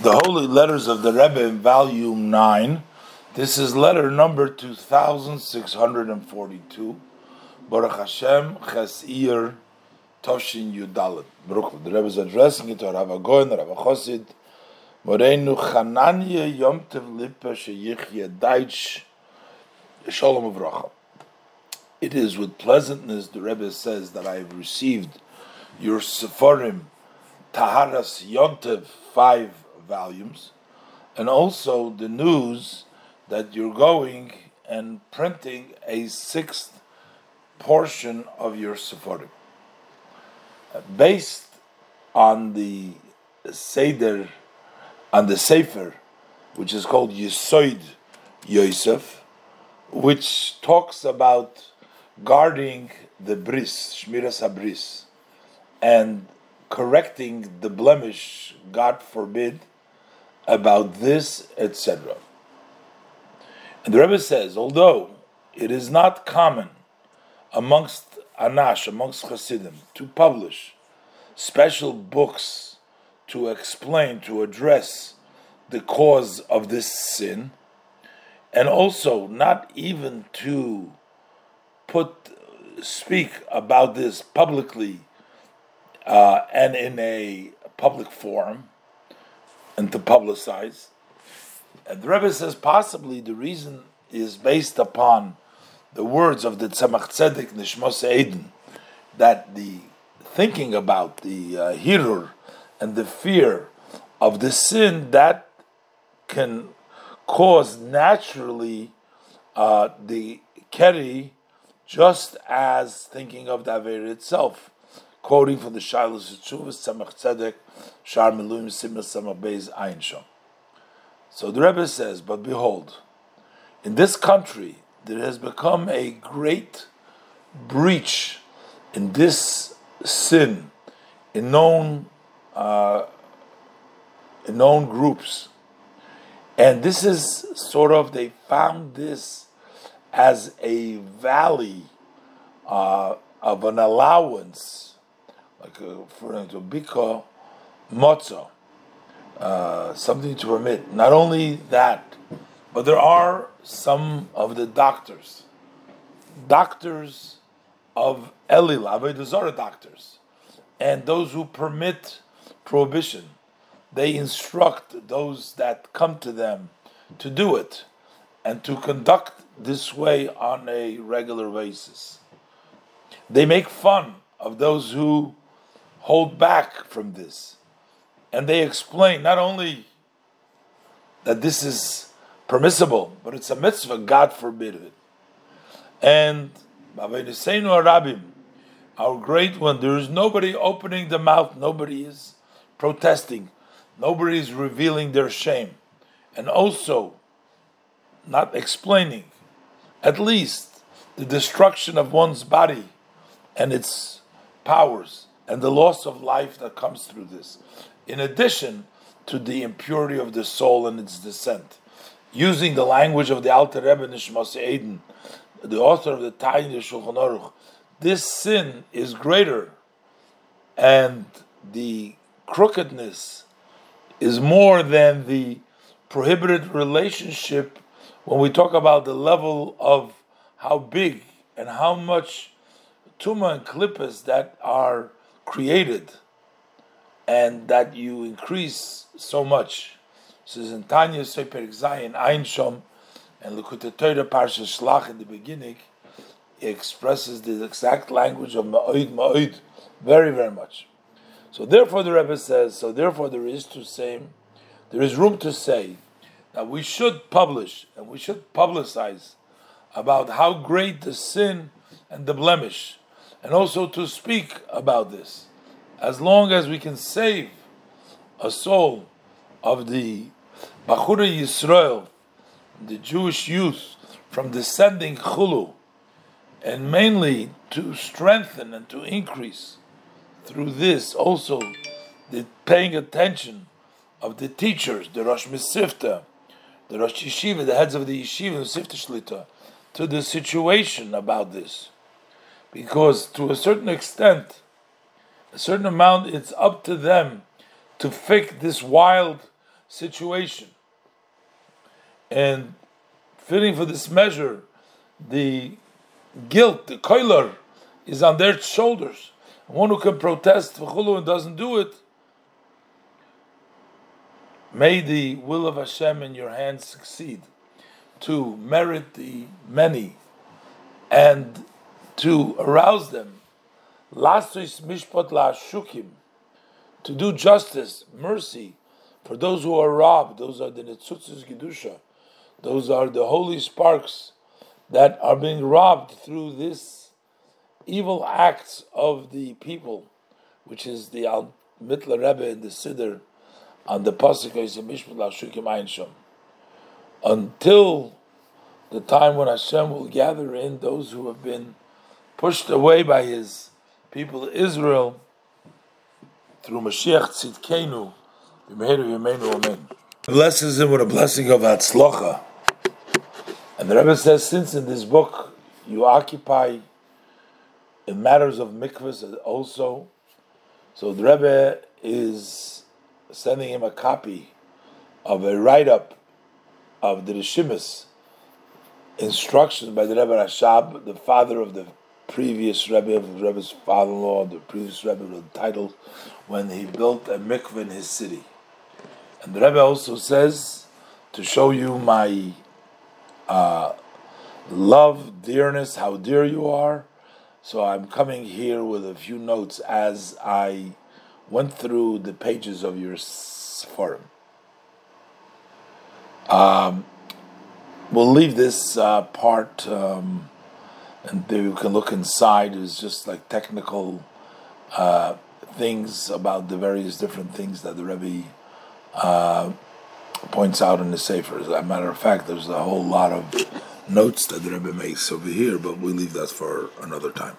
The Holy Letters of the Rebbe in Volume 9. This is letter number 2642. Baruch Hashem, Chesir, Toshin Yudalit. Baruch, the Rebbe is addressing it to Rav HaGoyen, Rav HaKosid. Moreinu Chananya Yom Tev Lippa Sheyichye Deitch Shalom Uvracha. It is with pleasantness, the Rebbe says, that I have received your Sephorim, Taharas Yomtev, 5 volumes, and also the news that you're going and printing a 6th portion of your Sephorim. Based on the Seder, on the Sefer, which is called Yisoid Yosef, which talks about guarding the bris, Shmira Sabris, and correcting the blemish, God forbid, about this, etc. And the Rebbe says, although it is not common amongst Anash, amongst Hasidim, to publish special books to explain, to address the cause of this sin, and also not even to speak about this publicly and in a public forum, and to publicize. And the Rebbe says possibly the reason is based upon the words of the Tzemach Tzedek, Nishmos Eden, that the thinking about the Hirur and the fear of the sin, that can cause naturally the Keri, just as thinking of the Aveira itself. Quoting from the Shilas Hutsuvas, Tzemach Tzedek, Shar Meluim Simmer Samabez Ayin Shom. So the Rebbe says, but behold, in this country there has become a great breach in this sin, in known groups, and this is sort of, they found this as a valley of an allowance. Like referring to biko, motzo, something to permit. Not only that, but there are some of the doctors of Elilavei Avodah Zara doctors, and those who permit prohibition, they instruct those that come to them to do it and to conduct this way on a regular basis. They make fun of those who hold back from this. And they explain not only that this is permissible, but it's a mitzvah, God forbid it. And Baal Avonoseinu HaRabim, our great one, there is nobody opening the mouth, nobody is protesting, nobody is revealing their shame, and also not explaining at least the destruction of one's body and its powers, and the loss of life that comes through this, in addition to the impurity of the soul and its descent. Using the language of the Alter Rebbe Nishmos Eden, the author of the Tanya Shulchan Aruch, this sin is greater, and the crookedness is more than the prohibited relationship when we talk about the level of how big and how much Tuma and Klippis that are created, and that you increase so much. This is in Tanya, Saiper Zayin, Ayin Shom, and Lukutat Torah, Parshas Shlach, in the beginning, it expresses the exact language of Ma'oid, very, very much. So therefore the Rebbe says, there is room to say that we should publish, and we should publicize about how great the sin and the blemish, and also to speak about this. As long as we can save a soul of the Bachura Yisrael, the Jewish youth, from descending chulu, and mainly to strengthen and to increase through this also the paying attention of the teachers, the Rosh Misifta, the Rosh Yeshiva, the heads of the Yeshiva, the Sifta Shlita, to the situation about this. Because to a certain extent, a certain amount, it's up to them to fix this wild situation. And fitting for this measure, the guilt, the koiler, is on their shoulders. And one who can protest v'chulu and doesn't do it, may the will of Hashem in your hands succeed to merit the many and to arouse them, lasus mishpat la'ashukim, to do justice, mercy, for those who are robbed. Those are the Nitsutz Gidusha. Those are the holy sparks that are being robbed through this evil acts of the people, which is the Alter Rebbe in the Siddur on the Pasuk Mishpat la'ashukim ayin sham, until the time when Hashem will gather in those who have been pushed away by His people Israel through Mashiach Tzidkenu, B'meiru Yemenu, Amen. Blesses him with a blessing of Hatzlocha. And the Rebbe says, since in this book you occupy in matters of mikvahs also, so the Rebbe is sending him a copy of a write-up of the Rishimis, instruction by the Rebbe Rashab, the father of the previous Rebbe, of the Rebbe's father-in-law, the previous Rebbe with the title, when he built a mikveh in his city. And the Rebbe also says, to show you my love, dearness, how dear you are, so I'm coming here with a few notes as I went through the pages of your Sephorim. We'll leave this part, and you can look inside. It's just like technical things about the various different things that the Rebbe points out in the Sefer. As a matter of fact, there's a whole lot of notes that the Rebbe makes over here, but we'll leave that for another time.